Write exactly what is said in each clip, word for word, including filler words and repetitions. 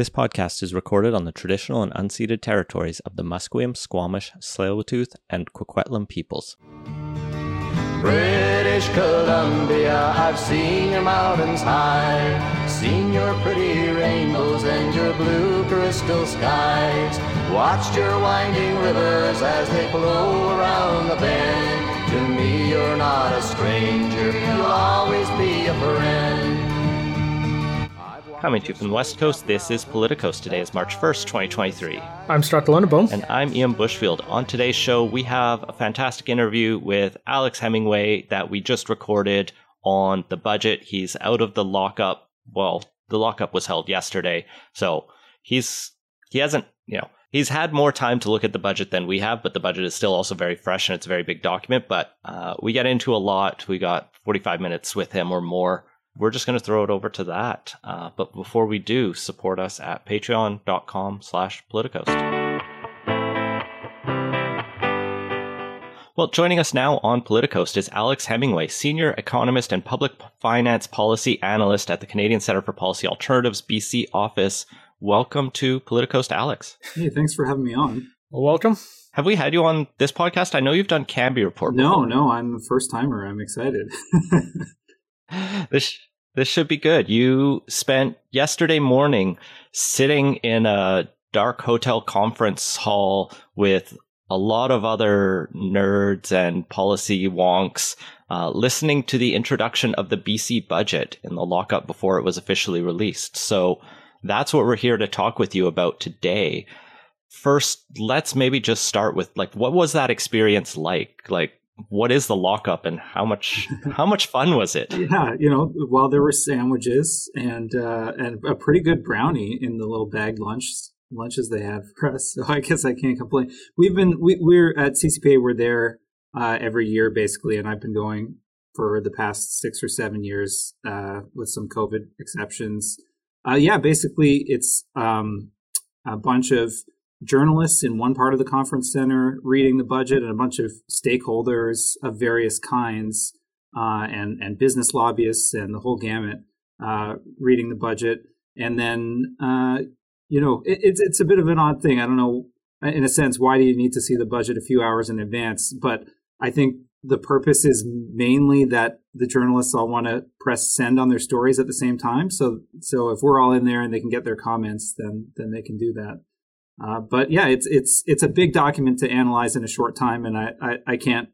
This podcast is recorded on the traditional and unceded territories of the Musqueam, Squamish, Tsleil-Waututh, and Kwikwetlem peoples. British Columbia, I've seen your mountains high, seen your pretty rainbows and your blue crystal skies, watched your winding rivers as they flow around the bend. To me, you're not a stranger, you'll always be a friend. Coming to you from the West Coast, this is Politicoast. Today is March first, twenty twenty-three. I'm Stratton Lunderbones. And I'm Ian Bushfield. On today's show, we have a fantastic interview with Alex Hemingway that we just recorded on the budget. He's out of the lockup. Well, the lockup was held yesterday. So he's he hasn't, you know, he's had more time to look at the budget than we have, but the budget is still also very fresh and it's a very big document. But uh, we get into a lot. We got forty-five minutes with him or more. We're just going to throw it over to that. Uh, but before we do, support us at patreon.com slash Politicoast. Well, joining us now on Politicoast is Alex Hemingway, Senior Economist and Public Finance Policy Analyst at the Canadian Centre for Policy Alternatives B C office. Welcome to Politicoast, Alex. Hey, thanks for having me on. Well, welcome. Have we had you on this podcast? I know you've done Canby Report before. No, no, I'm a first timer. I'm excited. This this should be good. You spent yesterday morning sitting in a dark hotel conference hall with a lot of other nerds and policy wonks, uh, listening to the introduction of the B C budget in the lockup before it was officially released. So that's what we're here to talk with you about today. First, let's maybe just start with, like, what was that experience like? Like, what is the lockup and how much how much fun was it? Yeah, you know, while there were sandwiches and uh, and a pretty good brownie in the little bag lunch lunches they had for us, so I guess I can't complain. We've been we, we're at C C P A. We're there uh, every year basically, and I've been going for the past six or seven years uh, with some COVID exceptions. Uh, yeah, basically it's um, a bunch of journalists in one part of the conference center reading the budget and a bunch of stakeholders of various kinds uh, and, and business lobbyists and the whole gamut uh, reading the budget. And then, uh, you know, it, it's it's a bit of an odd thing. I don't know, in a sense, why do you need to see the budget a few hours in advance? But I think the purpose is mainly that the journalists all want to press send on their stories at the same time. So so if we're all in there and they can get their comments, then then they can do that. Uh, but yeah, it's it's it's a big document to analyze in a short time, and I, I, I can't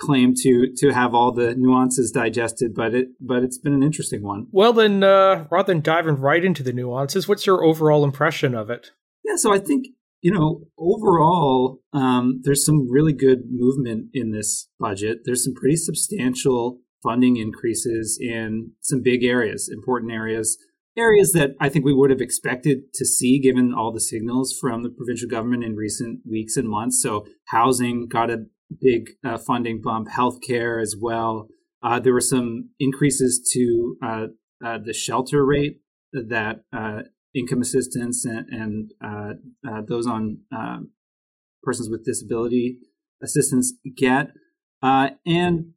claim to to have all the nuances digested, but it but it's been an interesting one. Well, then uh, rather than diving right into the nuances, what's your overall impression of it? Yeah, so I think you know overall, um, there's some really good movement in this budget. There's some pretty substantial funding increases in some big areas, important areas. Areas that I think we would have expected to see given all the signals from the provincial government in recent weeks and months. So housing got a big uh, funding bump, healthcare as well. Uh, there were some increases to uh, uh, the shelter rate, that uh, income assistance and, and uh, uh, those on uh, persons with disability assistance get. Uh, and,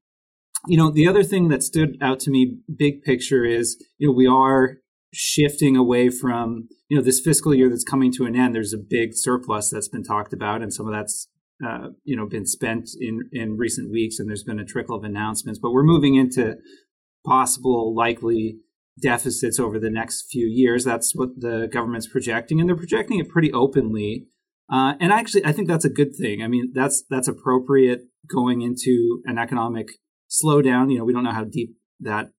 you know, the other thing that stood out to me, big picture, is, you know, we are shifting away from, you know, this fiscal year that's coming to an end. There's a big surplus that's been talked about, and some of that's, uh, you know, been spent in, in recent weeks, and there's been a trickle of announcements. But we're moving into possible likely deficits over the next few years. That's what the government's projecting, and they're projecting it pretty openly. Uh, and actually, I think that's a good thing. I mean, that's that's appropriate going into an economic slowdown. You know, we don't know how deep that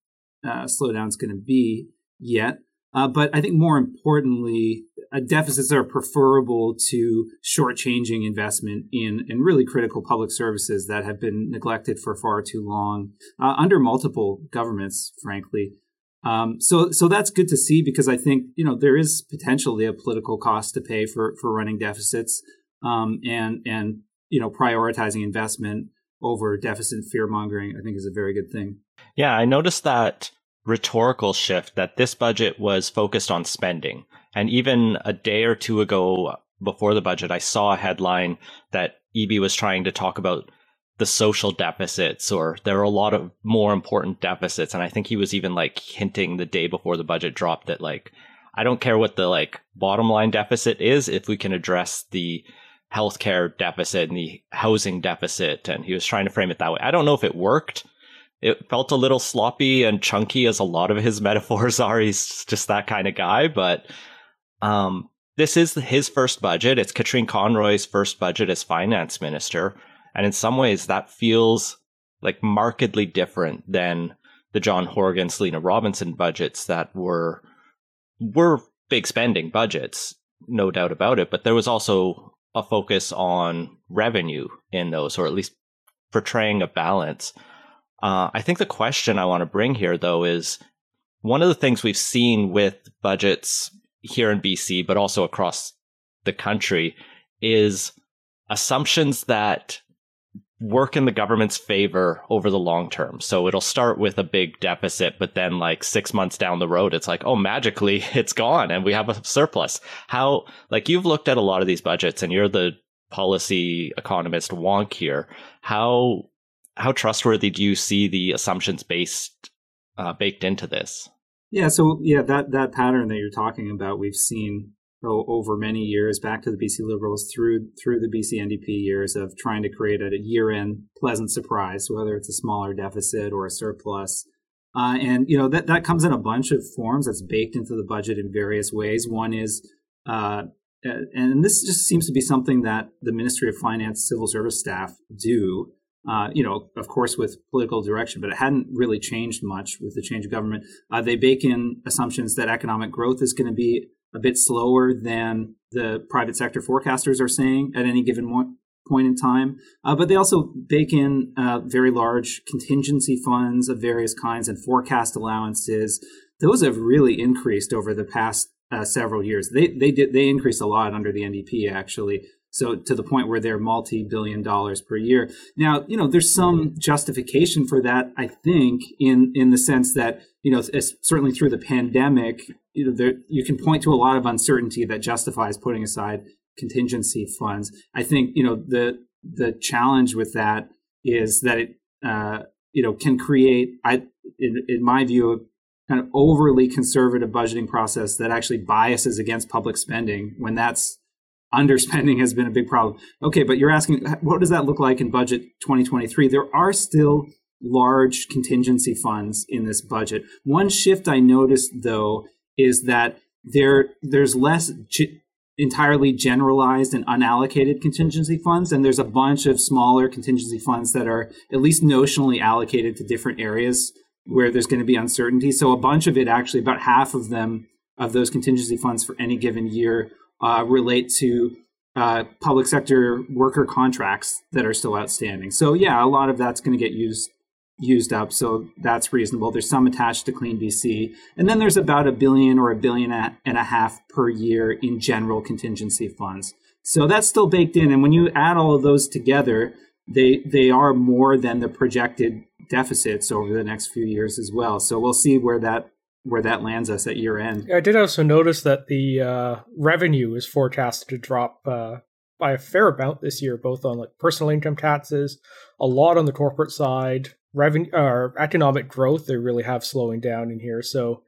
uh, slowdown is going to be yet. Uh, but I think more importantly, uh, deficits are preferable to shortchanging investment in, in really critical public services that have been neglected for far too long uh, under multiple governments, frankly. Um, so so that's good to see, because I think, you know, there is potentially a political cost to pay for, for running deficits um, and, and, you know, prioritizing investment over deficit fear-mongering, I think, is a very good thing. Yeah, I noticed that rhetorical shift that this budget was focused on spending. And even a day or two ago before the budget, I saw a headline that E B was trying to talk about the social deficits, or there are a lot of more important deficits. And I think he was even like hinting the day before the budget dropped that, like, I don't care what the like bottom line deficit is if we can address the healthcare deficit and the housing deficit. And he was trying to frame it that way. I don't know if it worked. It felt a little sloppy and chunky, as a lot of his metaphors are. He's just that kind of guy. But um, this is his first budget. It's Katrine Conroy's first budget as finance minister. And in some ways, that feels like markedly different than the John Horgan, Selena Robinson budgets that were were big spending budgets, no doubt about it. But there was also a focus on revenue in those, or at least portraying a balance. Uh, I think the question I want to bring here, though, is one of the things we've seen with budgets here in B C, but also across the country, is assumptions that work in the government's favor over the long term. So it'll start with a big deficit, but then like six months down the road, it's like, oh, magically, it's gone and we have a surplus. How, like, you've looked at a lot of these budgets and you're the policy economist wonk here. How How trustworthy do you see the assumptions based uh, baked into this? Yeah, so yeah, that that pattern that you're talking about, we've seen oh, over many years, back to the B C Liberals, through through the B C N D P years, of trying to create a year-end pleasant surprise, whether it's a smaller deficit or a surplus. Uh, and you know that that comes in a bunch of forms. That's baked into the budget in various ways. One is, uh, and this just seems to be something that the Ministry of Finance civil service staff do. Uh, you know, of course, with political direction, but it hadn't really changed much with the change of government. Uh, they bake in assumptions that economic growth is going to be a bit slower than the private sector forecasters are saying at any given mo- point in time. Uh, but they also bake in uh, very large contingency funds of various kinds and forecast allowances. Those have really increased over the past uh, several years. They they did they increased a lot under the N D P, actually. So to the point where they're multi-billion dollars per year. Now, you know, there's some justification for that, I think, in, in the sense that, you know, certainly through the pandemic, you know, there, you can point to a lot of uncertainty that justifies putting aside contingency funds. I think, you know, the the challenge with that is that it, uh, you know, can create, I, in, in my view, a kind of overly conservative budgeting process that actually biases against public spending when that's underspending has been a big problem. Okay, but you're asking, what does that look like in budget twenty twenty-three? There are still large contingency funds in this budget. One shift I noticed, though, is that there there's less g- entirely generalized and unallocated contingency funds, and there's a bunch of smaller contingency funds that are at least notionally allocated to different areas where there's going to be uncertainty. So a bunch of it, actually, about half of them, of those contingency funds for any given year, Uh, relate to uh, public sector worker contracts that are still outstanding. So yeah, a lot of that's going to get used used up. So that's reasonable. There's some attached to Clean B C, and then there's about a billion or a billion and a half per year in general contingency funds. So that's still baked in. And when you add all of those together, they they are more than the projected deficits over the next few years as well. So we'll see where that. where that lands us at year end. I did also notice that the uh, revenue is forecasted to drop uh, by a fair amount this year, both on like personal income taxes, a lot on the corporate side, revenue, or uh, economic growth. They really have slowing down in here. So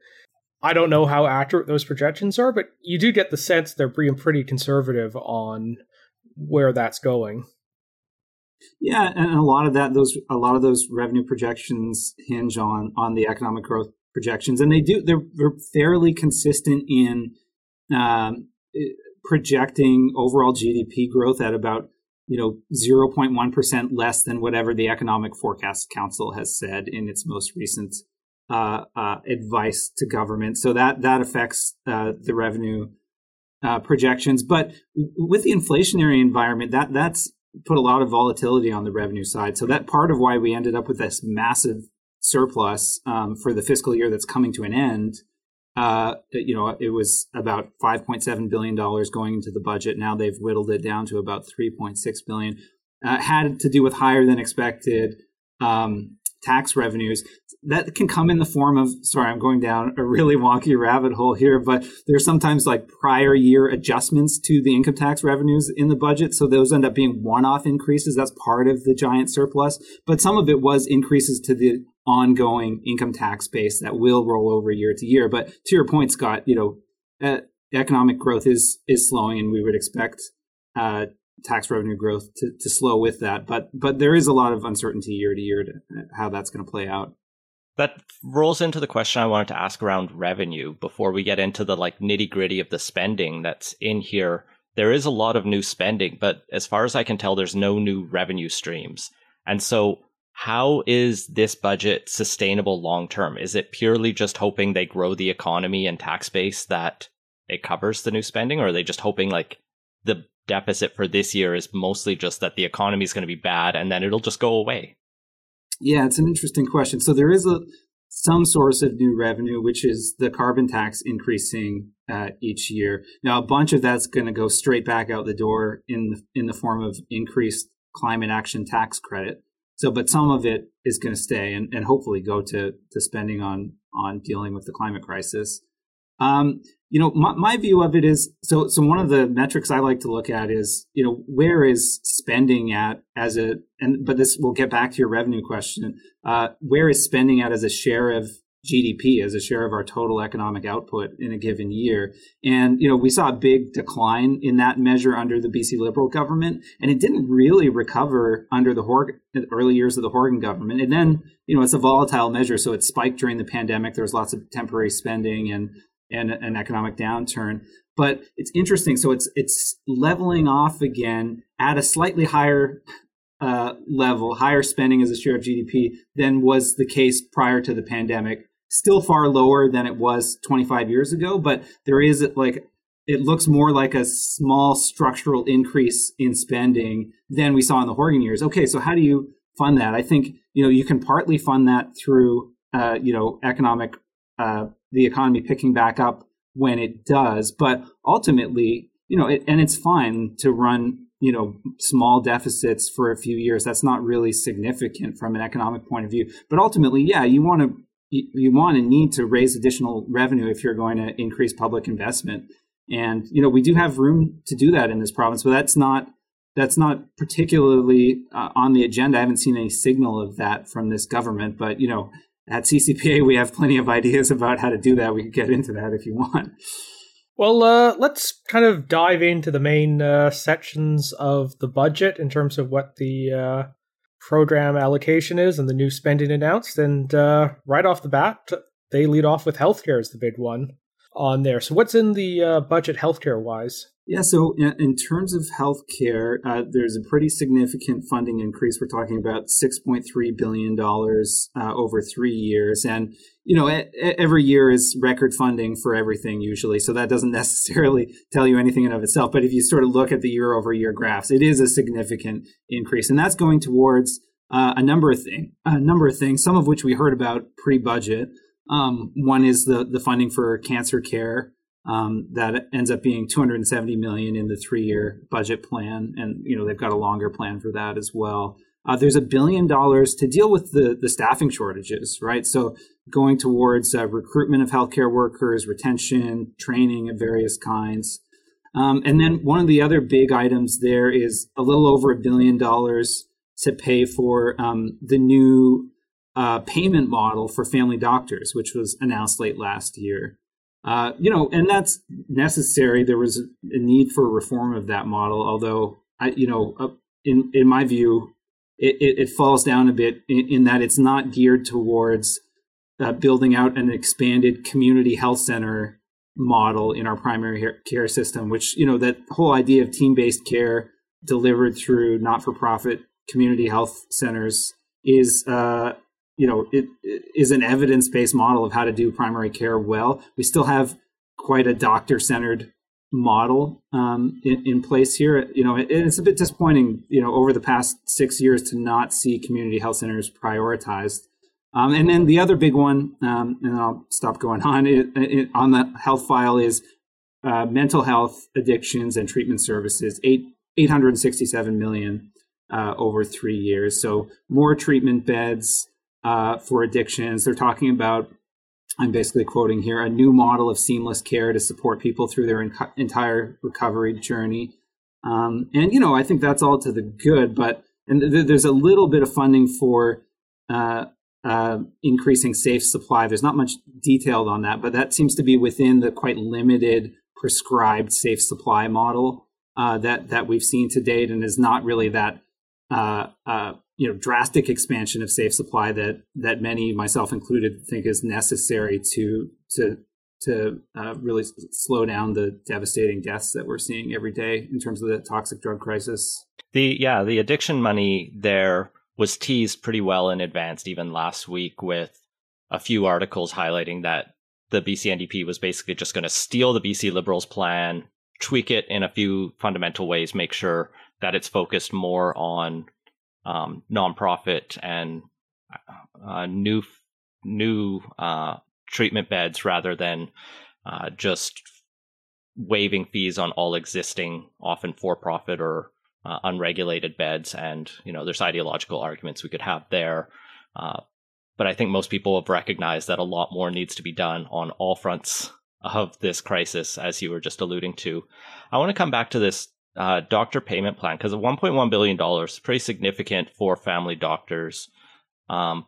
I don't know how accurate those projections are, but you do get the sense they're being pretty conservative on where that's going. Yeah, and a lot of that, those a lot of those revenue projections hinge on on the economic growth projections, and they do they're, they're fairly consistent in um, projecting overall G D P growth at about, you know, zero point one percent less than whatever the Economic Forecast Council has said in its most recent uh, uh, advice to government. So that that affects uh, the revenue uh, projections. But with the inflationary environment, that that's put a lot of volatility on the revenue side. So that part of why we ended up with this massive surplus um, for the fiscal year that's coming to an end. Uh, you know, it was about five point seven billion dollars going into the budget. Now they've whittled it down to about three point six billion dollars. Uh, had to do with higher than expected um, tax revenues. That can come in the form of, sorry, I'm going down a really wonky rabbit hole here, but there's sometimes like prior year adjustments to the income tax revenues in the budget. So those end up being one-off increases. That's part of the giant surplus. But some of it was increases to the ongoing income tax base that will roll over year to year. But to your point, Scott, you know, uh, economic growth is is slowing, and we would expect uh, tax revenue growth to, to slow with that. But but there is a lot of uncertainty year to year to how that's going to play out. That rolls into the question I wanted to ask around revenue before we get into the like nitty gritty of the spending that's in here. There is a lot of new spending, but as far as I can tell, there's no new revenue streams. And so how is this budget sustainable long term? Is it purely just hoping they grow the economy and tax base that it covers the new spending? Or are they just hoping like the deficit for this year is mostly just that the economy is going to be bad and then it'll just go away? Yeah, it's an interesting question. So there is a some source of new revenue, which is the carbon tax increasing uh, each year. Now, a bunch of that's going to go straight back out the door in the, in the form of increased climate action tax credit. So, but some of it is going to stay and, and hopefully go to, to spending on on dealing with the climate crisis. Um, you know, my, my view of it is, so so one of the metrics I like to look at is, you know, where is spending at as a, and but this will get back to your revenue question, uh, where is spending at as a share of G D P, as a share of our total economic output in a given year? And, you know, we saw a big decline in that measure under the B C Liberal government, and it didn't really recover under the Horgan, early years of the Horgan government. And then, you know, it's a volatile measure, so it spiked during the pandemic. There was lots of temporary spending and and an economic downturn. But it's interesting. So it's it's leveling off again at a slightly higher uh, level, higher spending as a share of G D P than was the case prior to the pandemic. Still far lower than it was twenty-five years ago, but there is like, it looks more like a small structural increase in spending than we saw in the Horgan years. Okay, so how do you fund that? I think, you know, you can partly fund that through, uh, you know, economic Uh, the economy picking back up when it does. But ultimately, you know, it, and it's fine to run, you know, small deficits for a few years. That's not really significant from an economic point of view. But ultimately, yeah, you want to you, you want to need to raise additional revenue if you're going to increase public investment. And, you know, we do have room to do that in this province, but that's not that's not particularly uh, on the agenda. I haven't seen any signal of that from this government. But, you know, at C C P A, we have plenty of ideas about how to do that. We can get into that if you want. Well, uh, let's kind of dive into the main uh, sections of the budget in terms of what the uh, program allocation is and the new spending announced. And uh, right off the bat, they lead off with healthcare as the big one on there. So what's in the uh, budget healthcare-wise? Yeah, so in terms of healthcare, uh, there's a pretty significant funding increase. We're talking about six point three billion dollars uh, over three years. And, you know, a- a- every year is record funding for everything usually. So that doesn't necessarily tell you anything in and of itself. But if you sort of look at the year over year graphs, it is a significant increase. And that's going towards uh, a number of things, a number of things, some of which we heard about pre-budget. Um, one is the, the funding for cancer care. Um, that ends up being two hundred seventy million dollars in the three-year budget plan. And, you know, they've got a longer plan for that as well. Uh, there's a billion dollars to deal with the, the staffing shortages, right? So going towards uh, recruitment of healthcare workers, retention, training of various kinds. Um, and then one of the other big items there is a little over a billion dollars to pay for um, the new uh, payment model for family doctors, which was announced late last year. Uh, you know, and that's necessary. There was a need for reform of that model, although, I, you know, uh, in in my view, it, it, it falls down a bit in, in that it's not geared towards uh, building out an expanded community health center model in our primary care system, which, you know, that whole idea of team-based care delivered through not-for-profit community health centers is uh you know, it, it is an evidence-based model of how to do primary care well. We still have quite a doctor-centered model um, in, in place here. You know, it, it's a bit disappointing, you know, over the past six years to not see community health centers prioritized. Um, and then the other big one, um, and I'll stop going on, it, it, on the health file is uh, mental health, addictions, and treatment services, eight, eight hundred sixty-seven million dollars uh, over three years. So more treatment beds. Uh, for addictions. They're talking about, I'm basically quoting here, a new model of seamless care to support people through their enc- entire recovery journey. Um, and, you know, I think that's all to the good, but and th- there's a little bit of funding for uh, uh, increasing safe supply. There's not much detailed on that, but that seems to be within the quite limited prescribed safe supply model uh, that that we've seen to date, and is not really that uh, uh, you know drastic expansion of safe supply that that many, myself included, think is necessary to to to uh, really slow down the devastating deaths that we're seeing every day in terms of the toxic drug crisis. The yeah, the addiction money there was teased pretty well in advance, even last week, with a few articles highlighting that the B C N D P was basically just going to steal the B C Liberals' plan, tweak it in a few fundamental ways, make sure that it's focused more on um, nonprofit and uh, new new uh, treatment beds rather than uh, just waiving fees on all existing, often for-profit or uh, unregulated beds. And you know, there's ideological arguments we could have there. Uh, But I think most people have recognized that a lot more needs to be done on all fronts of this crisis, as you were just alluding to. I want to come back to this uh, doctor payment plan, because one point one billion dollars is pretty significant for family doctors. Um,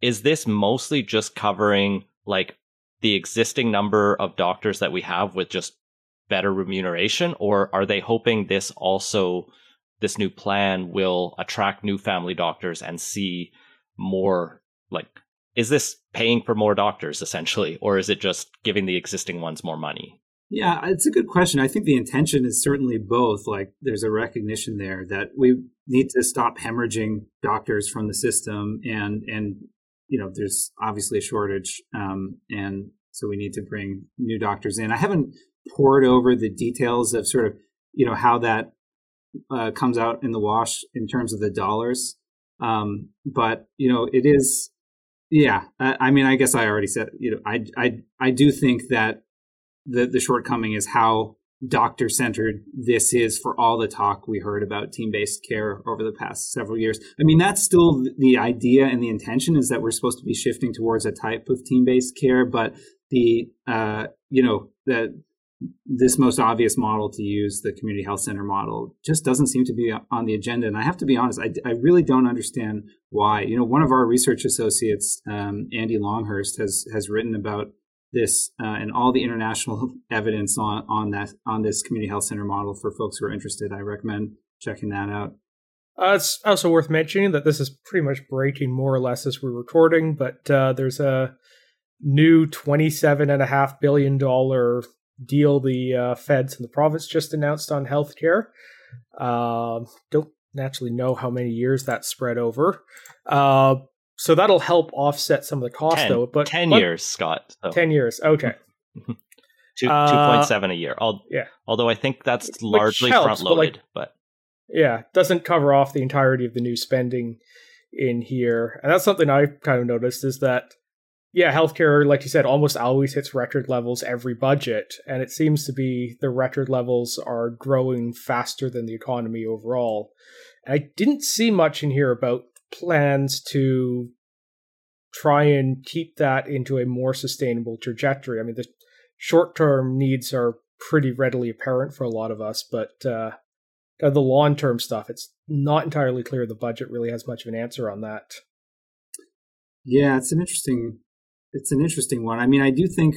is this mostly just covering like the existing number of doctors that we have with just better remuneration, or are they hoping this also, this new plan will attract new family doctors and see more? Like, is this paying for more doctors essentially, or is it just giving the existing ones more money? Yeah, it's a good question. I think the intention is certainly both. Like, there's a recognition there that we need to stop hemorrhaging doctors from the system, and and you know, there's obviously a shortage, um, and so we need to bring new doctors in. I haven't pored over the details of sort of you know how that uh, comes out in the wash in terms of the dollars, um, but you know, it is. Yeah, I mean, I guess I already said, you know, I, I, I do think that the, the shortcoming is how doctor-centered this is for all the talk we heard about team-based care over the past several years. I mean, that's still the idea, and the intention is that we're supposed to be shifting towards a type of team-based care, but the, uh, you know, the, this most obvious model to use, the community health center model, just doesn't seem to be on the agenda. And I have to be honest, I, I really don't understand why. You know, one of our research associates, um, Andy Longhurst, has has written about this uh, and all the international evidence on on that on this community health center model. For folks who are interested, I recommend checking that out. Uh, it's also worth mentioning that this is pretty much breaking more or less as we're recording, but uh, there's a new twenty-seven point five billion dollars deal the uh, feds and the province just announced on healthcare. Uh, don't naturally know how many years that's spread over. Uh, so that'll help offset some of the cost, ten, though. But ten but, years, Scott. So. Ten years. Okay. two uh, two point seven a year. I'll, yeah. Although I think that's largely front loaded, but, like, but yeah, doesn't cover off the entirety of the new spending in here. And that's something I kind of noticed is that. Yeah, healthcare, like you said, almost always hits record levels every budget, and it seems to be the record levels are growing faster than the economy overall. And I didn't see much in here about plans to try and keep that into a more sustainable trajectory. I mean, the short-term needs are pretty readily apparent for a lot of us, but uh, the long-term stuff, it's not entirely clear the budget really has much of an answer on that. Yeah, it's an interesting... It's an interesting one. I mean, I do think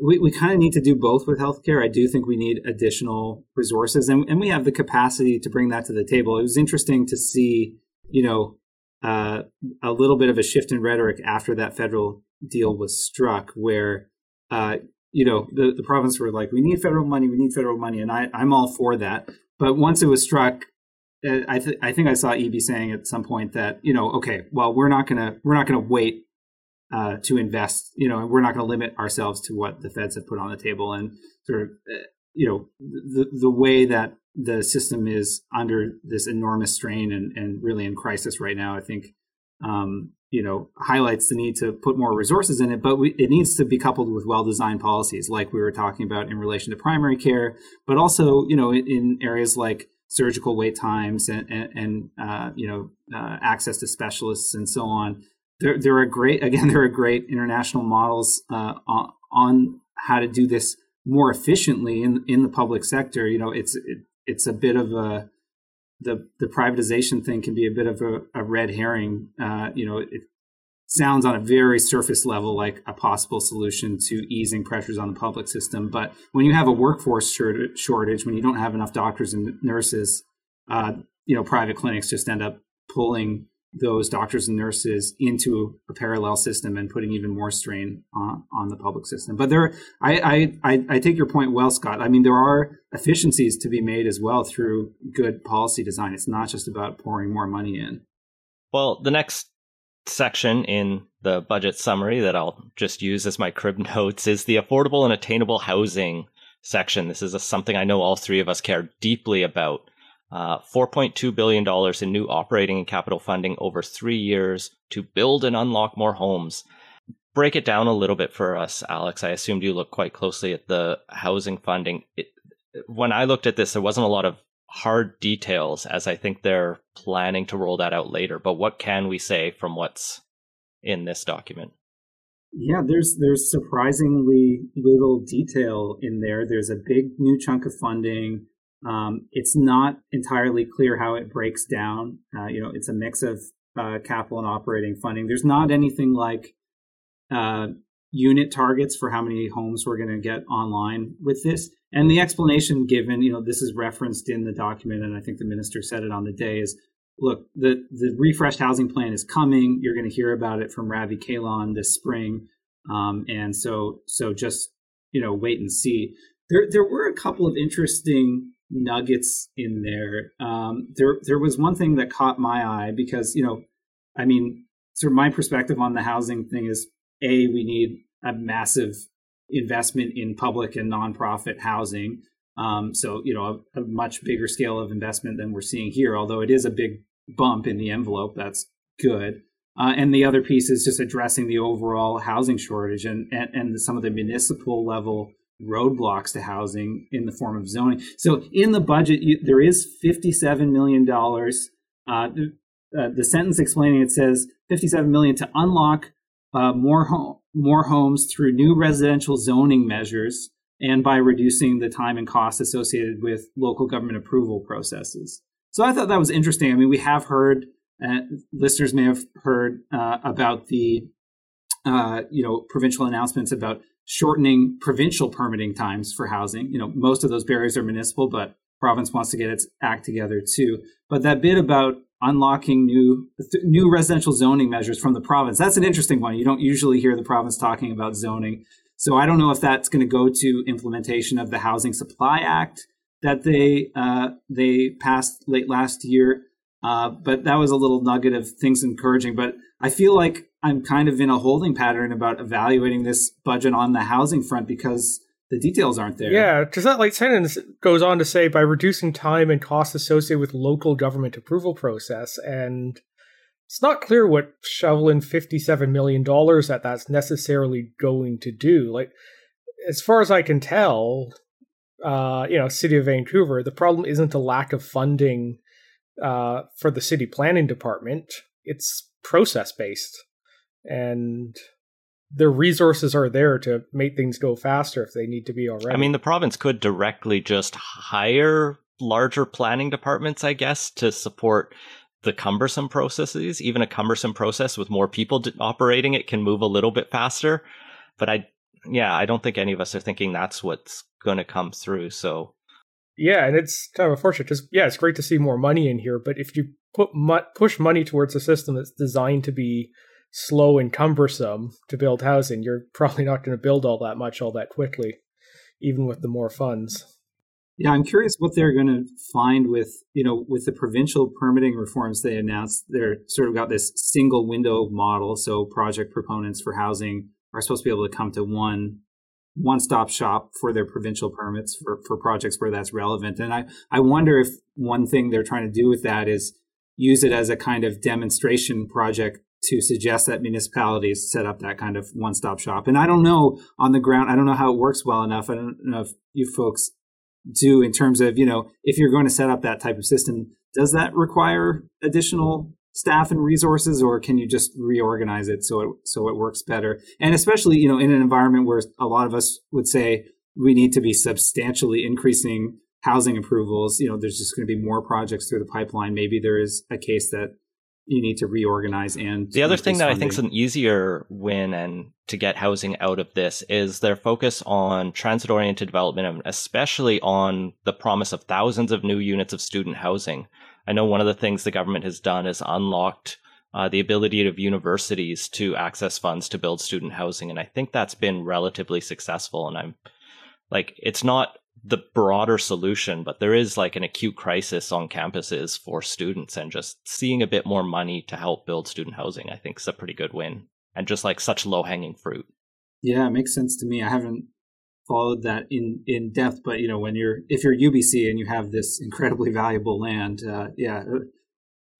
we, we kind of need to do both with healthcare. I do think we need additional resources, and, and we have the capacity to bring that to the table. It was interesting to see, you know, uh, a little bit of a shift in rhetoric after that federal deal was struck where, uh, you know, the, the province were like, we need federal money, we need federal money. And I, I'm all for that. But once it was struck, I, th- I think I saw E B saying at some point that, you know, OK, well, we're not going to we're not going to wait. Uh, to invest, you know, and we're not going to limit ourselves to what the feds have put on the table, and sort of, you know, the the way that the system is under this enormous strain and, and really in crisis right now, I think, um, you know, highlights the need to put more resources in it, but we, it needs to be coupled with well-designed policies like we were talking about in relation to primary care, but also, you know, in, in areas like surgical wait times and, and, and uh, you know, uh, access to specialists and so on. There, there are great again. There are great international models uh, on, on how to do this more efficiently in in the public sector. You know, it's it, it's a bit of a the the privatization thing can be a bit of a, a red herring. Uh, you know, it, sounds on a very surface level like a possible solution to easing pressures on the public system. But when you have a workforce shortage, when you don't have enough doctors and nurses, uh, you know, private clinics just end up pulling those doctors and nurses into a parallel system and putting even more strain uh, on the public system. But there, I, I, I take your point well, Scott. I mean, there are efficiencies to be made as well through good policy design. It's not just about pouring more money in. Well, the next section in the budget summary that I'll just use as my crib notes is the affordable and attainable housing section. This is a, something I know all three of us care deeply about. Uh, four point two billion dollars in new operating and capital funding over three years to build and unlock more homes. Break it down a little bit for us, Alex. I assumed you looked quite closely at the housing funding. It, when I looked at this, there wasn't a lot of hard details, as I think they're planning to roll that out later. But what can we say from what's in this document? Yeah, there's there's surprisingly little detail in there. There's a big new chunk of funding. Um, it's not entirely clear how it breaks down. Uh, you know, it's a mix of uh, capital and operating funding. There's not anything like uh, unit targets for how many homes we're going to get online with this. And the explanation given, you know, this is referenced in the document, and I think the minister said it on the day, is, look, the, the refreshed housing plan is coming. You're going to hear about it from Ravi Kahlon this spring. Um, and so so just, you know, wait and see. There, there were a couple of interesting nuggets in there. Um, there, there was one thing that caught my eye because, you know, I mean, sort of my perspective on the housing thing is, A, we need a massive investment in public and nonprofit housing. Um, so, you know, a, a much bigger scale of investment than we're seeing here, although it is a big bump in the envelope. That's good. Uh, and the other piece is just addressing the overall housing shortage and, and, and some of the municipal level roadblocks to housing in the form of zoning. So in the budget, you, there is fifty-seven million dollars. Uh, the, uh, the sentence explaining it says fifty-seven million dollars to unlock uh, more, home, more homes through new residential zoning measures and by reducing the time and cost associated with local government approval processes. So I thought that was interesting. I mean, we have heard, uh, listeners may have heard uh, about the, uh, you know, provincial announcements about shortening provincial permitting times for housing. You know, most of those barriers are municipal, but province wants to get its act together too. But that bit about unlocking new new residential zoning measures from the province, that's an interesting one. You don't usually hear the province talking about zoning. So I don't know if that's going to go to implementation of the Housing Supply Act that they uh, they passed late last year. Uh, but that was a little nugget of things encouraging. But I feel like I'm kind of in a holding pattern about evaluating this budget on the housing front because the details aren't there. Yeah, because that late sentence goes on to say by reducing time and costs associated with local government approval process. And it's not clear what shoveling fifty-seven million dollars that that's necessarily going to do. Like, as far as I can tell, uh, you know, City of Vancouver, the problem isn't a lack of funding uh, for the city planning department. It's process-based. And their resources are there to make things go faster if they need to be already. I mean, the province could directly just hire larger planning departments, I guess, to support the cumbersome processes. Even a cumbersome process with more people operating it can move a little bit faster. But I, yeah, I don't think any of us are thinking that's what's going to come through. So, yeah, and it's kind of unfortunate because, yeah, it's great to see more money in here. But if you put mu- push money towards a system that's designed to be slow and cumbersome to build housing, you're probably not going to build all that much all that quickly, even with the more funds. Yeah, I'm curious what they're going to find with, you know, with the provincial permitting reforms they announced. They're sort of got this single window model. So project proponents for housing are supposed to be able to come to one one-stop shop for their provincial permits for, for projects where that's relevant. And I, I wonder if one thing they're trying to do with that is use it as a kind of demonstration project to suggest that municipalities set up that kind of one-stop shop. And I don't know on the ground, I don't know how it works well enough. I don't know if you folks do in terms of, you know, if you're going to set up that type of system, does that require additional staff and resources, or can you just reorganize it so it, so it works better? And especially, you know, in an environment where a lot of us would say we need to be substantially increasing housing approvals, you know, there's just going to be more projects through the pipeline. Maybe there is a case that you need to reorganize. And the other thing that funding. I think is an easier win and to get housing out of this is their focus on transit-oriented development, and especially on the promise of thousands of new units of student housing. I know one of the things the government has done is unlocked uh, the ability of universities to access funds to build student housing. And I think that's been relatively successful. And I'm like, it's not the broader solution, but there is like an acute crisis on campuses for students, and just seeing a bit more money to help build student housing, I think, is a pretty good win, and just like such low hanging fruit. Yeah, it makes sense to me. I haven't followed that in, in depth, but you know, when you're, if you're U B C and you have this incredibly valuable land, uh, yeah,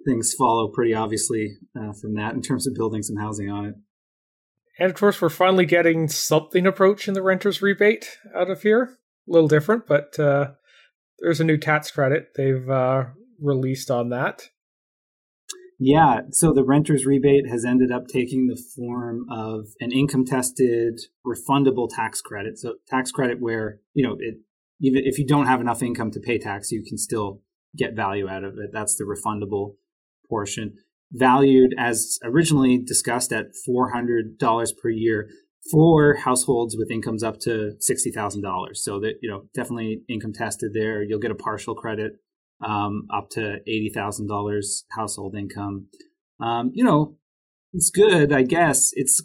things follow pretty obviously uh, from that in terms of building some housing on it. And of course, we're finally getting something approaching the renter's rebate out of here. A little different, but uh, there's a new tax credit they've uh, released on that. Yeah, so the renter's rebate has ended up taking the form of an income-tested, refundable tax credit. So tax credit where, you know, it, even if you don't have enough income to pay tax, you can still get value out of it. That's the refundable portion. Valued as originally discussed at four hundred dollars per year for households with incomes up to sixty thousand dollars. So that, you know, definitely income tested there. You'll get a partial credit um, up to eighty thousand dollars household income. Um, you know, it's good, I guess. It's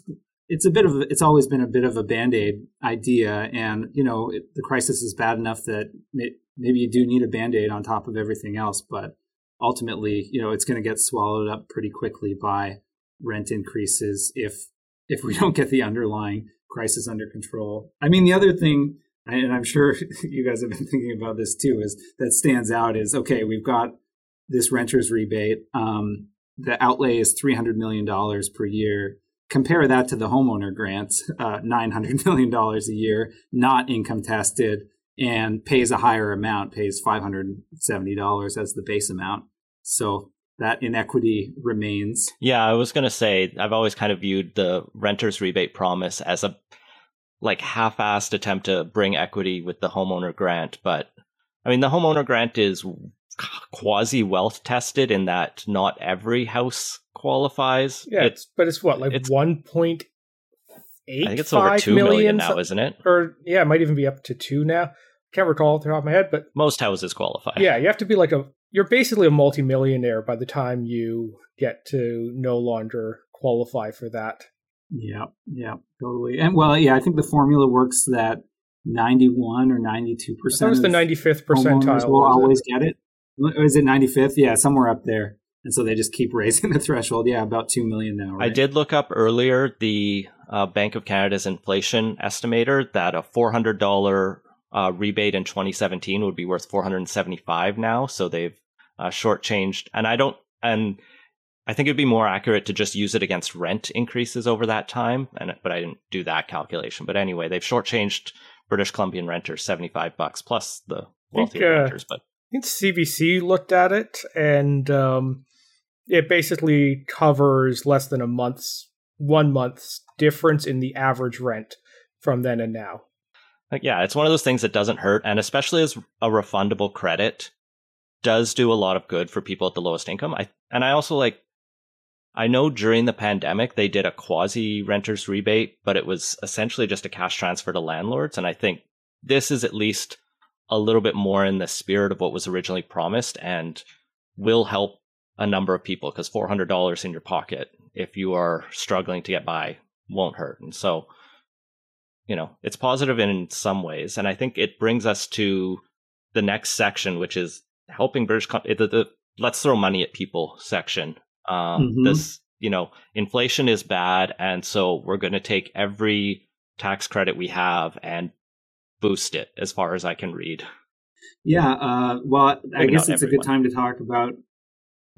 it's a bit of, it's always been a bit of a Band-Aid idea. And, you know, it, the crisis is bad enough that it, maybe you do need a Band-Aid on top of everything else. But ultimately, you know, it's going to get swallowed up pretty quickly by rent increases if, if we don't get the underlying crisis under control. I mean, the other thing, and I'm sure you guys have been thinking about this too, is that stands out is, okay, we've got this renter's rebate. Um, the outlay is three hundred million dollars per year. Compare that to the homeowner grants, uh, nine hundred million dollars a year, not income tested, and pays a higher amount, pays five hundred seventy dollars as the base amount. So that inequity remains. Yeah, I was going to say, I've always kind of viewed the renter's rebate promise as a like half-assed attempt to bring equity with the homeowner grant. But I mean, the homeowner grant is quasi-wealth tested in that not every house qualifies. Yeah, it's, but it's what, like one point eight five million? I think it's over two million now, isn't it? Or yeah, it might even be up to two now. Can't recall off the top of my head, but most houses qualify. Yeah, you have to be like a, you're basically a multimillionaire by the time you get to no longer qualify for that. Yeah, yeah, totally. And well, yeah, I think the formula works that ninety-one or ninety-two percent. That was the ninety-fifth percentile. Will always it? get it. Is it ninety-fifth? Yeah, somewhere up there. And so they just keep raising the threshold. Yeah, about two million now. Right? I did look up earlier the uh, Bank of Canada's inflation estimator that a four hundred dollars Uh, rebate in twenty seventeen would be worth four hundred seventy-five now, so they've uh, shortchanged. And I don't, and I think it'd be more accurate to just use it against rent increases over that time. And but I didn't do that calculation. But anyway, they've shortchanged British Columbian renters seventy-five bucks plus the wealthy uh, renters. But I think C B C looked at it, and um, it basically covers less than a month's one month's difference in the average rent from then and now. Like, yeah, it's one of those things that doesn't hurt, and especially as a refundable credit does do a lot of good for people at the lowest income. I and I also like, I know during the pandemic, they did a quasi renter's rebate, but it was essentially just a cash transfer to landlords. And I think this is at least a little bit more in the spirit of what was originally promised and will help a number of people, because four hundred dollars in your pocket, if you are struggling to get by, won't hurt. And so, you know, it's positive in some ways. And I think it brings us to the next section, which is helping British, com- the, the let's throw money at people section. Uh, mm-hmm. This, you know, inflation is bad. And so we're going to take every tax credit we have and boost it, as far as I can read. Yeah. Uh, well, Maybe I guess it's everyone. a good time to talk about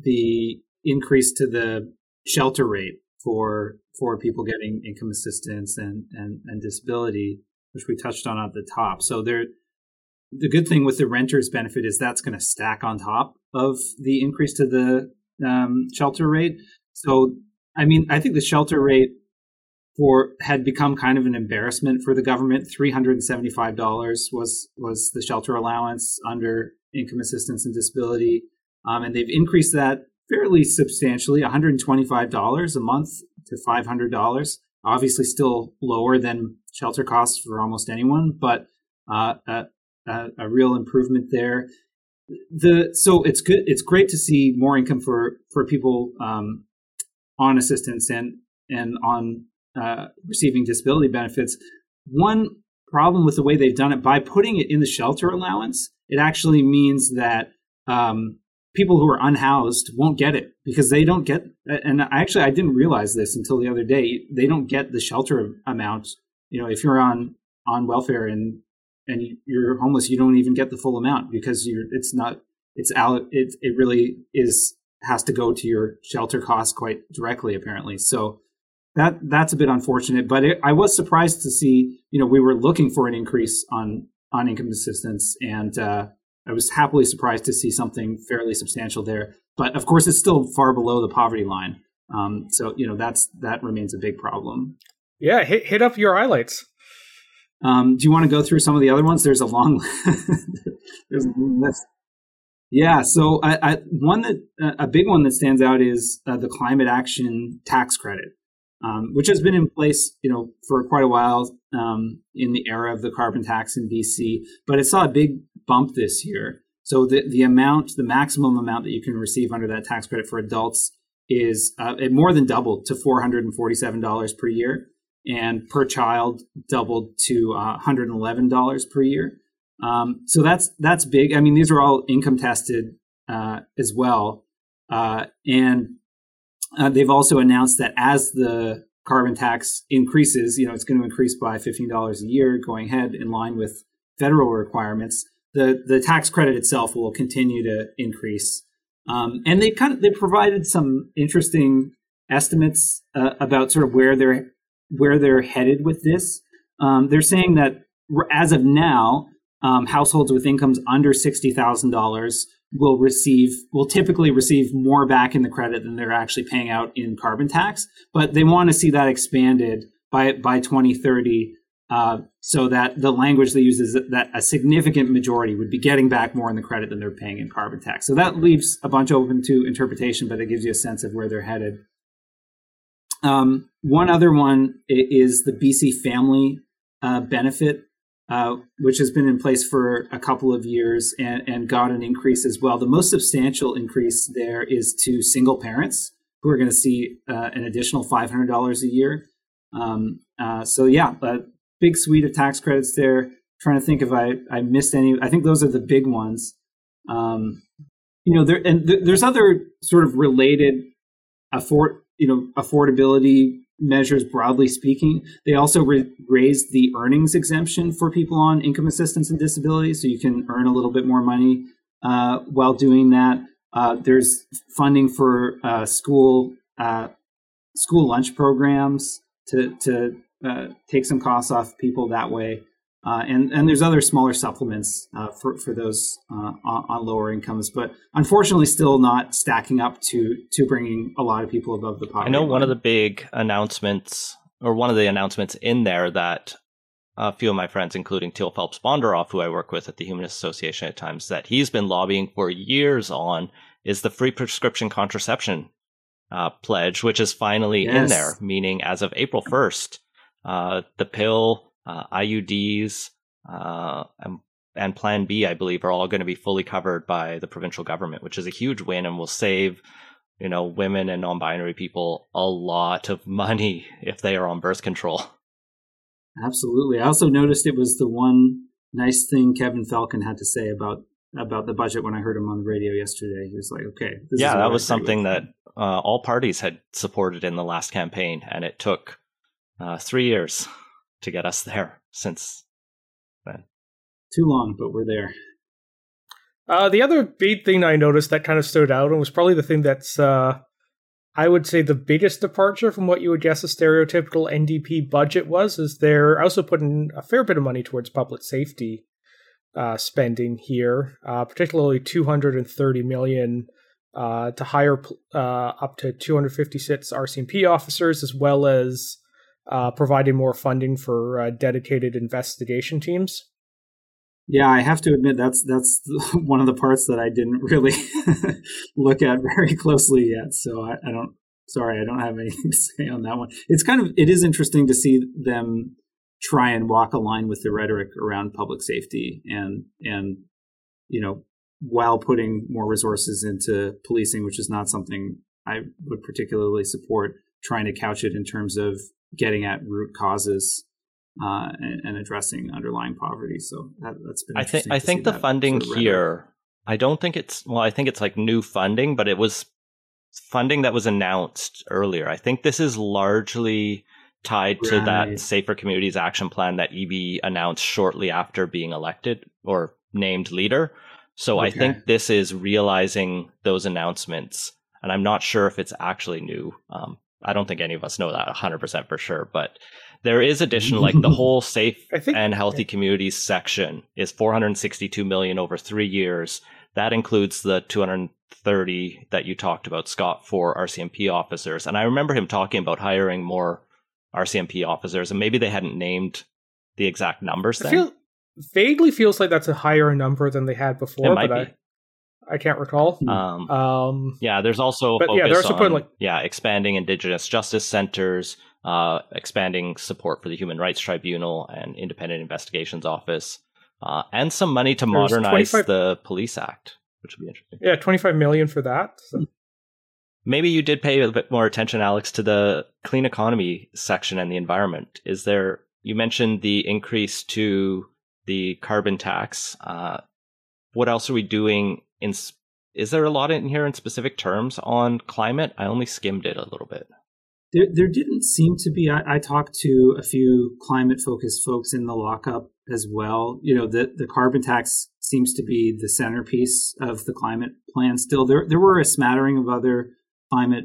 the increase to the shelter rate for for people getting income assistance and, and, and disability, which we touched on at the top. So there, the good thing with the renter's benefit is that's going to stack on top of the increase to the um, shelter rate. So, I mean, I think the shelter rate for had become kind of an embarrassment for the government. three hundred seventy-five dollars was, was the shelter allowance under income assistance and disability. Um, and they've increased that fairly substantially, one hundred twenty-five dollars a month to five hundred dollars. Obviously still lower than shelter costs for almost anyone, but uh, a, a, a real improvement there. The so it's good. It's great to see more income for for people um, on assistance and and on uh, receiving disability benefits. One problem with the way they've done it, by putting it in the shelter allowance, it actually means that um, people who are unhoused won't get it, because they don't get. And actually, I didn't realize this until the other day. They don't get the shelter amount. You know, if you're on on welfare and and you're homeless, you don't even get the full amount, because you're, it's not, it's out, it, it really is, has to go to your shelter costs quite directly, apparently. So that, that's a bit unfortunate, but it, I was surprised to see, you know, we were looking for an increase on, on income assistance, and uh, I was happily surprised to see something fairly substantial there. But of course, it's still far below the poverty line. Um, so, you know, that's, that remains a big problem. Yeah. Hit, hit up your highlights. Um, do you want to go through some of the other ones? There's a long there's a list. Yeah, so I, I, one that a big one that stands out is uh, the climate action tax credit, um, which has been in place, you know, for quite a while um, in the era of the carbon tax in B C, but it saw a big bump this year. So the the amount, the maximum amount that you can receive under that tax credit for adults is uh, it more than doubled to four hundred forty-seven dollars per year. And per child doubled to uh, one hundred eleven dollars per year. Um, so that's that's big. I mean, these are all income tested uh, as well. Uh, and uh, they've also announced that as the carbon tax increases, you know, it's going to increase by fifteen dollars a year going ahead, in line with federal requirements. The the tax credit itself will continue to increase. Um, and they kind of they provided some interesting estimates uh, about sort of where they're. where they're headed with this. Um, they're saying that as of now, um, households with incomes under sixty thousand dollars will receive, will typically receive more back in the credit than they're actually paying out in carbon tax. But they want to see that expanded by by twenty thirty, uh, so that the language they use is that a significant majority would be getting back more in the credit than they're paying in carbon tax. So that leaves a bunch open to interpretation, but it gives you a sense of where they're headed. Um, one other one is the B C family uh, benefit, uh, which has been in place for a couple of years and, and got an increase as well. The most substantial increase there is to single parents, who are going to see uh, an additional five hundred dollars a year. Um, uh, so yeah, a big suite of tax credits there. I'm trying to think if I, I missed any. I think those are the big ones. Um, you know, there and th- there's other sort of related afford. You know, affordability measures, broadly speaking. They also re- raised the earnings exemption for people on income assistance and disability, so you can earn a little bit more money uh, while doing that. Uh, there's funding for uh, school uh, school lunch programs to to uh, take some costs off people that way, uh, and and there's other smaller supplements uh, for for those uh, on, on lower incomes, but unfortunately still not stacking up to to bringing a lot of people above the poverty. I know one of the big announcements, or one of the announcements in there that a few of my friends, including Teal Phelps Bondaroff, who I work with at the Humanist Association at times, that he's been lobbying for years on, is the free prescription contraception uh, pledge, which is finally yes. in there, meaning as of April first, uh, the pill, uh, I U Ds, uh, and and Plan B, I believe, are all going to be fully covered by the provincial government, which is a huge win and will save, you know, women and non-binary people a lot of money if they are on birth control. Absolutely. I also noticed it was the one nice thing Kevin Falcon had to say about about the budget when I heard him on the radio yesterday. He was like, okay. This yeah, is that was something that uh, all parties had supported in the last campaign, and it took uh, three years to get us there since then. Too long, but we're there. Uh, the other big thing I noticed that kind of stood out, and was probably the thing that's, uh, I would say, the biggest departure from what you would guess a stereotypical N D P budget was, is they're also putting a fair bit of money towards public safety uh, spending here, uh, particularly two hundred thirty million dollars uh, to hire uh, up to two hundred fifty-six R C M P officers, as well as uh, providing more funding for uh, dedicated investigation teams. Yeah, I have to admit that's that's one of the parts that I didn't really look at very closely yet. So I, I don't. Sorry, I don't have anything to say on that one. It's kind of it is interesting to see them try and walk a line with the rhetoric around public safety and and you know while putting more resources into policing, which is not something I would particularly support. Trying to couch it in terms of getting at root causes. Uh, and, and addressing underlying poverty. So that, that's been. I think I think the funding sort of here. I don't think it's well. I think it's like new funding, but it was funding that was announced earlier. I think this is largely tied right. to that Safer Communities Action Plan that E B announced shortly after being elected or named leader. So okay. I think this is realizing those announcements, and I'm not sure if it's actually new. Um, I don't think any of us know that one hundred percent for sure, but there is additional, like the whole safe think, and healthy yeah. communities section is four hundred sixty-two million dollars over three years. That includes the two hundred thirty that you talked about, Scott, for R C M P officers. And I remember him talking about hiring more R C M P officers, and maybe they hadn't named the exact numbers then. I feel, vaguely feels like that's a higher number than they had before, it might but be. I... I can't recall. Um, um, yeah, there's also but focus yeah, there's on point, like, yeah, expanding Indigenous justice centers, uh, expanding support for the Human Rights Tribunal and Independent Investigations Office, uh, and some money to modernize the Police Act, which would be interesting. Yeah, twenty-five million dollars for that. So. Maybe you did pay a bit more attention, Alex, to the clean economy section and the environment. Is there? You mentioned the increase to the carbon tax. Uh, what else are we doing? In, is there a lot in here in specific terms on climate? I only skimmed it a little bit. There, there didn't seem to be. I, I talked to a few climate-focused folks in the lockup as well. You know, the, the carbon tax seems to be the centerpiece of the climate plan still. There, there were a smattering of other climate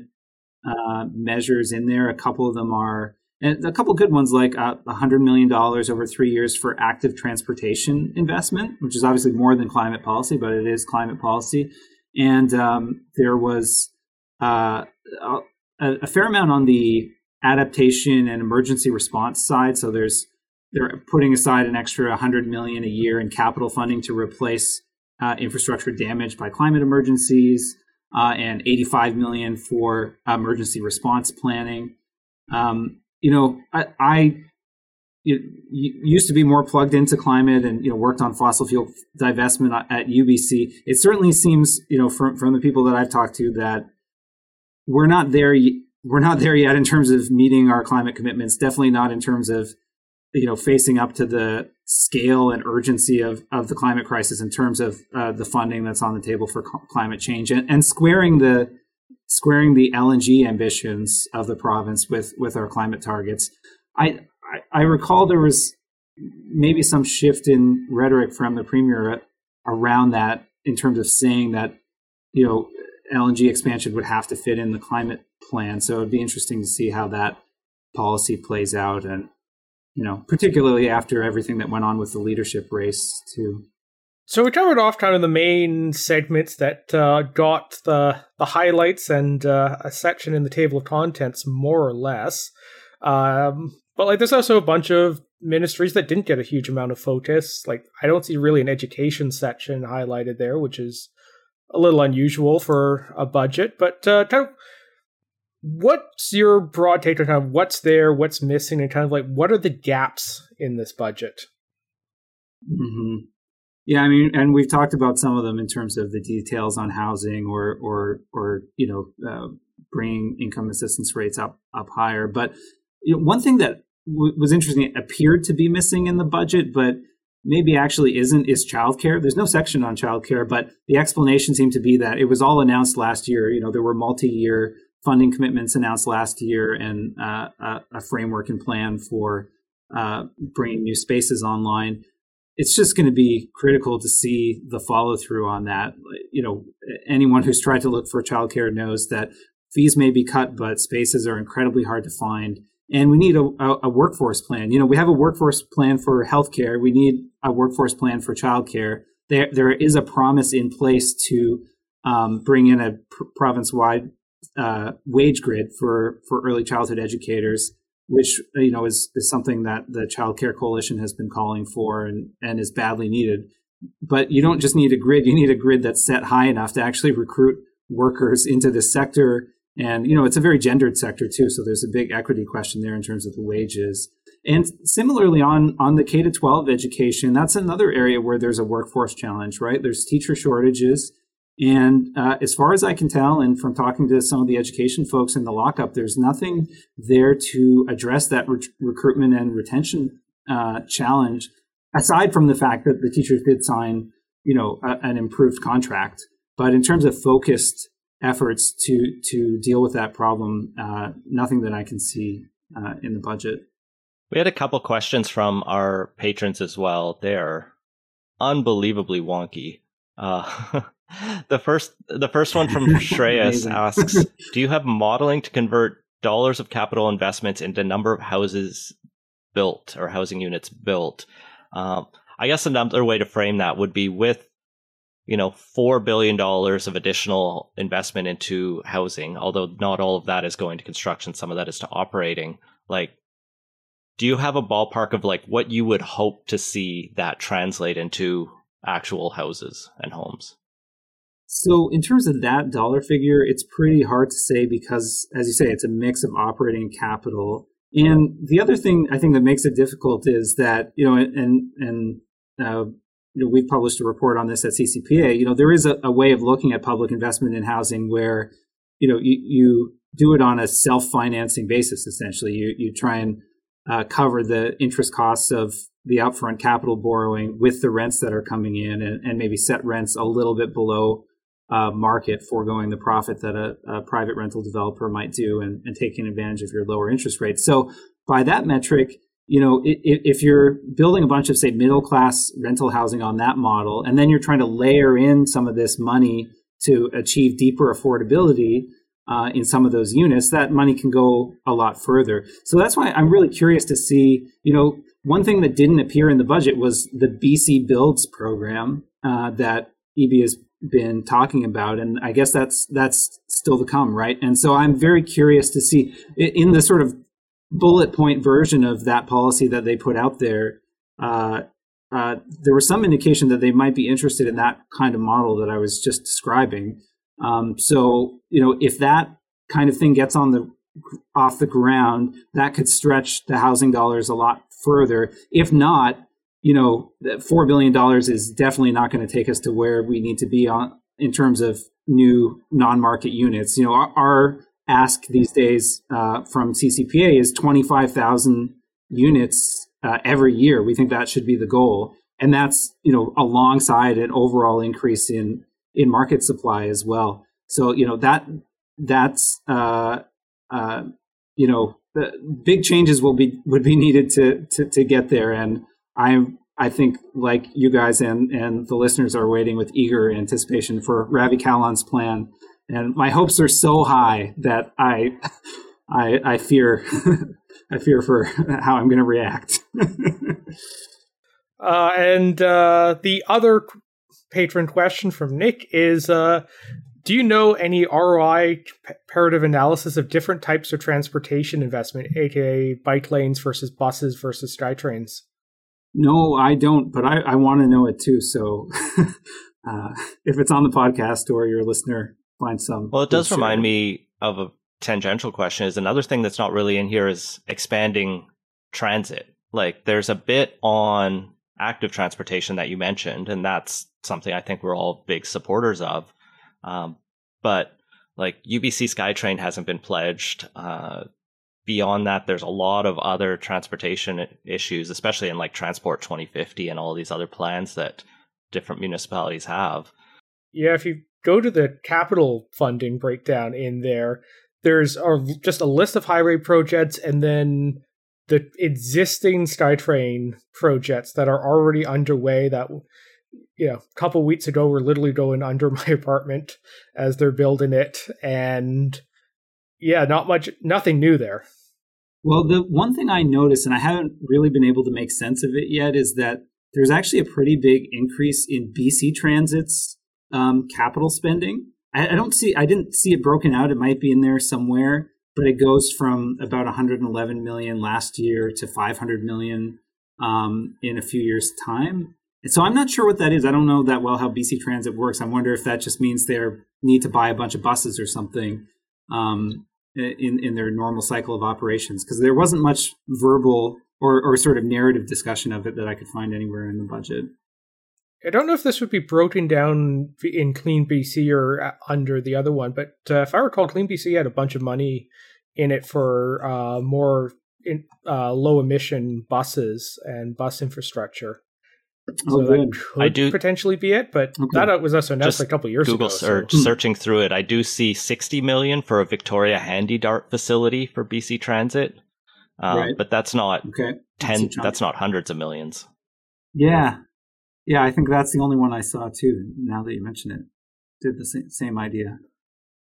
uh, measures in there. A couple of them are, and a couple of good ones like uh, one hundred million dollars over three years for active transportation investment, which is obviously more than climate policy, but it is climate policy. And um, there was uh, a, a fair amount on the adaptation and emergency response side. So there's they're putting aside an extra one hundred million dollars a year in capital funding to replace uh, infrastructure damaged by climate emergencies uh, and eighty-five million dollars for emergency response planning. Um, You know, I, I it, used to be more plugged into climate and, you know, worked on fossil fuel divestment at U B C. It certainly seems, you know, from, from the people that I've talked to that we're not there. We're not there yet in terms of meeting our climate commitments, definitely not in terms of, you know, facing up to the scale and urgency of, of the climate crisis in terms of uh, the funding that's on the table for co- climate change and, and squaring the squaring the L N G ambitions of the province with, with our climate targets. I, I I recall there was maybe some shift in rhetoric from the premier around that in terms of saying that, you know, L N G expansion would have to fit in the climate plan. So it'd be interesting to see how that policy plays out and, you know, particularly after everything that went on with the leadership race too. So we covered off kind of the main segments that uh, got the the highlights and uh, a section in the table of contents, more or less. Um, but like, there's also a bunch of ministries that didn't get a huge amount of focus. Like, I don't see really an education section highlighted there, which is a little unusual for a budget. But uh, kind of, what's your broad take on kind of what's there, what's missing, and kind of like what are the gaps in this budget? Mm-hmm. Yeah, I mean, and we've talked about some of them in terms of the details on housing or, or, or you know, uh, bringing income assistance rates up, up higher. But you know, one thing that w- was interesting, appeared to be missing in the budget, but maybe actually isn't, is childcare. There's no section on childcare, but the explanation seemed to be that it was all announced last year. You know, there were multi-year funding commitments announced last year and uh, a, a framework and plan for uh, bringing new spaces online. It's just going to be critical to see the follow through on that. You know, anyone who's tried to look for childcare knows that fees may be cut, but spaces are incredibly hard to find. And we need a, a, a workforce plan. You know, we have a workforce plan for healthcare. We need a workforce plan for childcare. There, there is a promise in place to um, bring in a pr- province-wide uh, wage grid for, for early childhood educators. which, you know, is, is something that the Child Care Coalition has been calling for and, and is badly needed. But you don't just need a grid, you need a grid that's set high enough to actually recruit workers into this sector. And, you know, it's a very gendered sector too. So there's a big equity question there in terms of the wages. And similarly on, on the K to twelve education, that's another area where there's a workforce challenge, right? There's teacher shortages. And uh, as far as I can tell, and from talking to some of the education folks in the lockup, there's nothing there to address that re- recruitment and retention uh, challenge, aside from the fact that the teachers did sign, you know, a, an improved contract. But in terms of focused efforts to to deal with that problem, uh, nothing that I can see uh, in the budget. We had a couple questions from our patrons as well. They're unbelievably wonky. Uh, the first the first one from Shreyas asks, do you have modeling to convert dollars of capital investments into number of houses built or housing units built? Um, I guess another way to frame that would be with, you know, four billion dollars of additional investment into housing, although not all of that is going to construction. Some of that is to operating. Like, do you have a ballpark of like what you would hope to see that translate into actual houses and homes? So in terms of that dollar figure, it's pretty hard to say because, as you say, it's a mix of operating capital. And the other thing I think that makes it difficult is that, you know, and and uh, you know, we've published a report on this at C C P A, you know, there is a, a way of looking at public investment in housing where, you know, you, you do it on a self-financing basis, essentially. You, you try and uh, cover the interest costs of the upfront capital borrowing with the rents that are coming in and, and maybe set rents a little bit below Uh, market, foregoing the profit that a, a private rental developer might do and, and taking advantage of your lower interest rates. So by that metric, you know, it, it, if you're building a bunch of, say, middle class rental housing on that model, and then you're trying to layer in some of this money to achieve deeper affordability uh, in some of those units, that money can go a lot further. So that's why I'm really curious to see, you know, one thing that didn't appear in the budget was the B C Builds program uh, that E B is been talking about, and I guess that's that's still to come, right? And so I'm very curious to see in the sort of bullet point version of that policy that they put out there. Uh, uh, there was some indication that they might be interested in that kind of model that I was just describing. Um, so you know, if that kind of thing gets on the off the ground, that could stretch the housing dollars a lot further. If not, you know, four billion dollars is definitely not going to take us to where we need to be on in terms of new non-market units. You know, our, our ask these days uh, from C C P A is twenty-five thousand units uh, every year. We think that should be the goal. And that's, you know, alongside an overall increase in, in market supply as well. So, you know, that that's, uh, uh, you know, the big changes will be would be needed to to, to get there. And I I think, like you guys and, and the listeners, are waiting with eager anticipation for Ravi Kahlon's plan, and my hopes are so high that I I, I fear I fear for how I'm going to react. uh, and uh, the other patron question from Nick is, uh, do you know any R O I comparative analysis of different types of transportation investment, aka bike lanes versus buses versus SkyTrains? No, I don't, but I, I want to know it too. So uh, if it's on the podcast or your listener finds some. Well, it does remind me of a tangential question. Is another thing that's not really in here is expanding transit. Like there's a bit on active transportation that you mentioned, and that's something I think we're all big supporters of. Um, but like U B C SkyTrain hasn't been pledged. Uh, Beyond that, there's a lot of other transportation issues, especially in like Transport twenty fifty and all these other plans that different municipalities have. Yeah, if you go to the capital funding breakdown in there, there's a, just a list of highway projects and then the existing SkyTrain projects that are already underway that, you know, a couple weeks ago were literally going under my apartment as they're building it. And yeah, not much, nothing new there. Well, the one thing I noticed, and I haven't really been able to make sense of it yet, is that there's actually a pretty big increase in B C Transit's um, capital spending. I, I don't see, I didn't see it broken out. It might be in there somewhere, but it goes from about one hundred eleven million last year to five hundred million um, in a few years' time. And so I'm not sure what that is. I don't know that well how B C Transit works. I wonder if that just means they need to buy a bunch of buses or something um, in, in their normal cycle of operations, because there wasn't much verbal or, or sort of narrative discussion of it that I could find anywhere in the budget. I don't know if this would be broken down in Clean B C or under the other one, but uh, if I recall, Clean B C had a bunch of money in it for uh, more in, uh, low-emission buses and bus infrastructure. So oh, that could I do, potentially be it, but okay. That was also announced just a couple of years Google ago. Google search, so. Searching through it, I do see sixty million dollars for a Victoria HandyDart facility for B C Transit, um, right. but that's not okay. ten. That's not hundreds of millions. Yeah. Yeah, I think that's the only one I saw, too, now that you mention it. Did the same idea.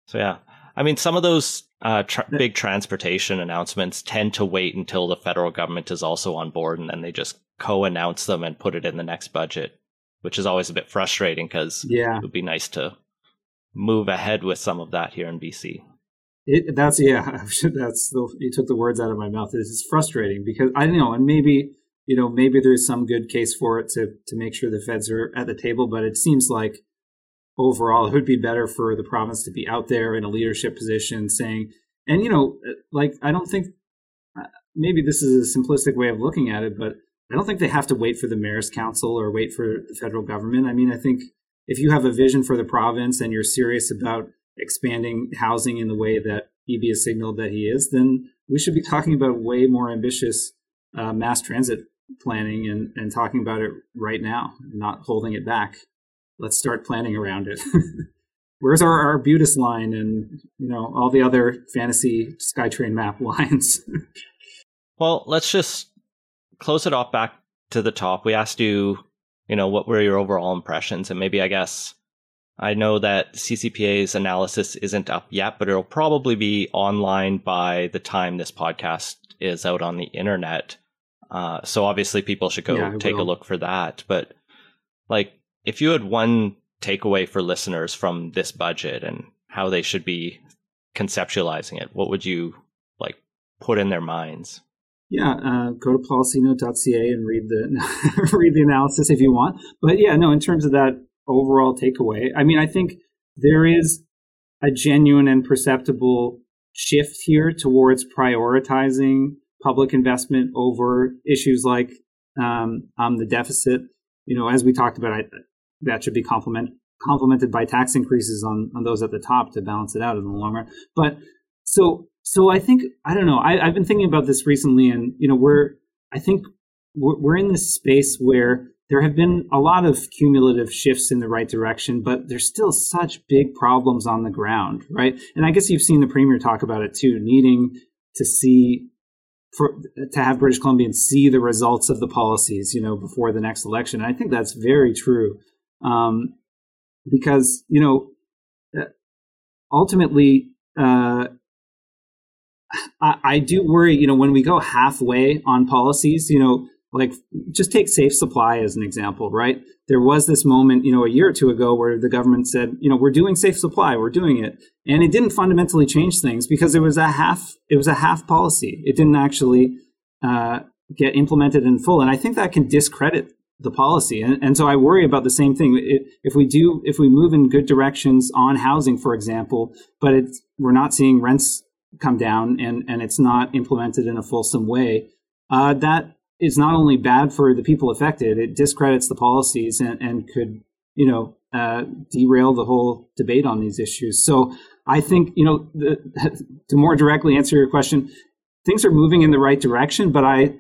So, yeah. I mean, some of those uh, tra- big transportation announcements tend to wait until the federal government is also on board, and then they just co-announce them and put it in the next budget, which is always a bit frustrating because yeah. it would be nice to move ahead with some of that here in B C. It, that's, yeah, that's the, you took the words out of my mouth. It's frustrating because, I don't know, and maybe... You know, maybe there's some good case for it to, to make sure the feds are at the table, but it seems like overall it would be better for the province to be out there in a leadership position saying, and, you know, like, I don't think, maybe this is a simplistic way of looking at it, but I don't think they have to wait for the mayor's council or wait for the federal government. I mean, I think if you have a vision for the province and you're serious about expanding housing in the way that E B has signaled that he is, then we should be talking about way more ambitious uh, mass transit planning and, and talking about it right now, not holding it back. Let's start planning around it. Where's our Arbutus line and, you know, all the other fantasy SkyTrain map lines? Well, let's just close it off back to the top. We asked you, you know, what were your overall impressions? And maybe I guess I know that C C P A's analysis isn't up yet, but it'll probably be online by the time this podcast is out on the internet. Uh, so obviously people should go yeah, take will. a look for that. But like, if you had one takeaway for listeners from this budget and how they should be conceptualizing it, what would you like put in their minds? Yeah, uh, go to policy note dot c a and read the read the analysis if you want. But yeah, no, in terms of that overall takeaway, I mean, I think there is a genuine and perceptible shift here towards prioritizing public investment over issues like um, um, the deficit. You know, as we talked about, I, that should be complement, complemented by tax increases on, on those at the top to balance it out in the long run. But so so I think, I don't know, I, I've been thinking about this recently, and, you know, we're, I think we're, we're in this space where there have been a lot of cumulative shifts in the right direction, but there's still such big problems on the ground, right? And I guess you've seen the Premier talk about it too, needing to see For, to have British Columbians see the results of the policies, you know, before the next election. And I think that's very true um, because, you know, ultimately, uh, I, I do worry, you know, when we go halfway on policies, you know, like just take Safe Supply as an example, right? There was this moment, you know, a year or two ago where the government said, you know, we're doing Safe Supply, we're doing it. And it didn't fundamentally change things because it was a half, it was a half policy. It didn't actually uh, get implemented in full. And I think that can discredit the policy. And, and so I worry about the same thing. It, if we do, if we move in good directions on housing, for example, but it's, we're not seeing rents come down and, and it's not implemented in a fulsome way, uh, that is not only bad for the people affected, it discredits the policies and, and could, you know, uh, derail the whole debate on these issues. So I think, you know, the, to more directly answer your question, things are moving in the right direction, but I,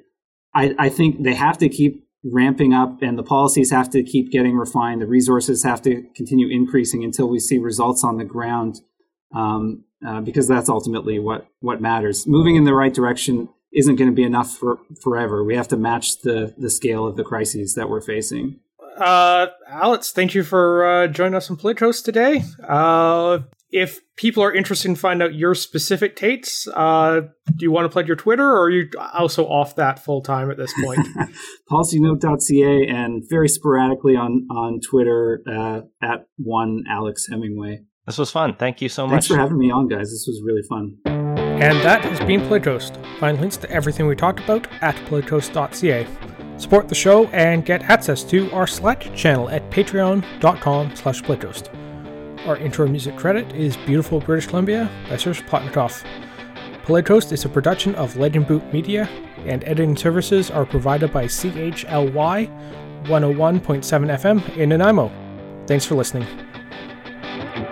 I, I think they have to keep ramping up and the policies have to keep getting refined. The resources have to continue increasing until we see results on the ground, um, uh, because that's ultimately what, what matters. Moving in the right direction isn't going to be enough for forever. We have to match the, the scale of the crises that we're facing. Uh, Alex, thank you for uh, joining us on Politicoast today. Uh, if people are interested in finding out your specific takes, uh, do you want to plug your Twitter, or are you also off that full time at this point? policy note dot c a and very sporadically on, on Twitter uh, at one Alex Hemingway. This was fun. Thank you so much. Thanks for having me on, guys. This was really fun. And that has been Politicoast. Find links to everything we talked about at politicoast dot c a. Support the show and get access to our Slack channel at patreon dot com slash politicoast. Our intro music credit is Beautiful British Columbia by Serge Plotnikoff. Politicoast is a production of Legend Boot Media, and editing services are provided by C H L Y one oh one point seven F M in Nanaimo. Thanks for listening.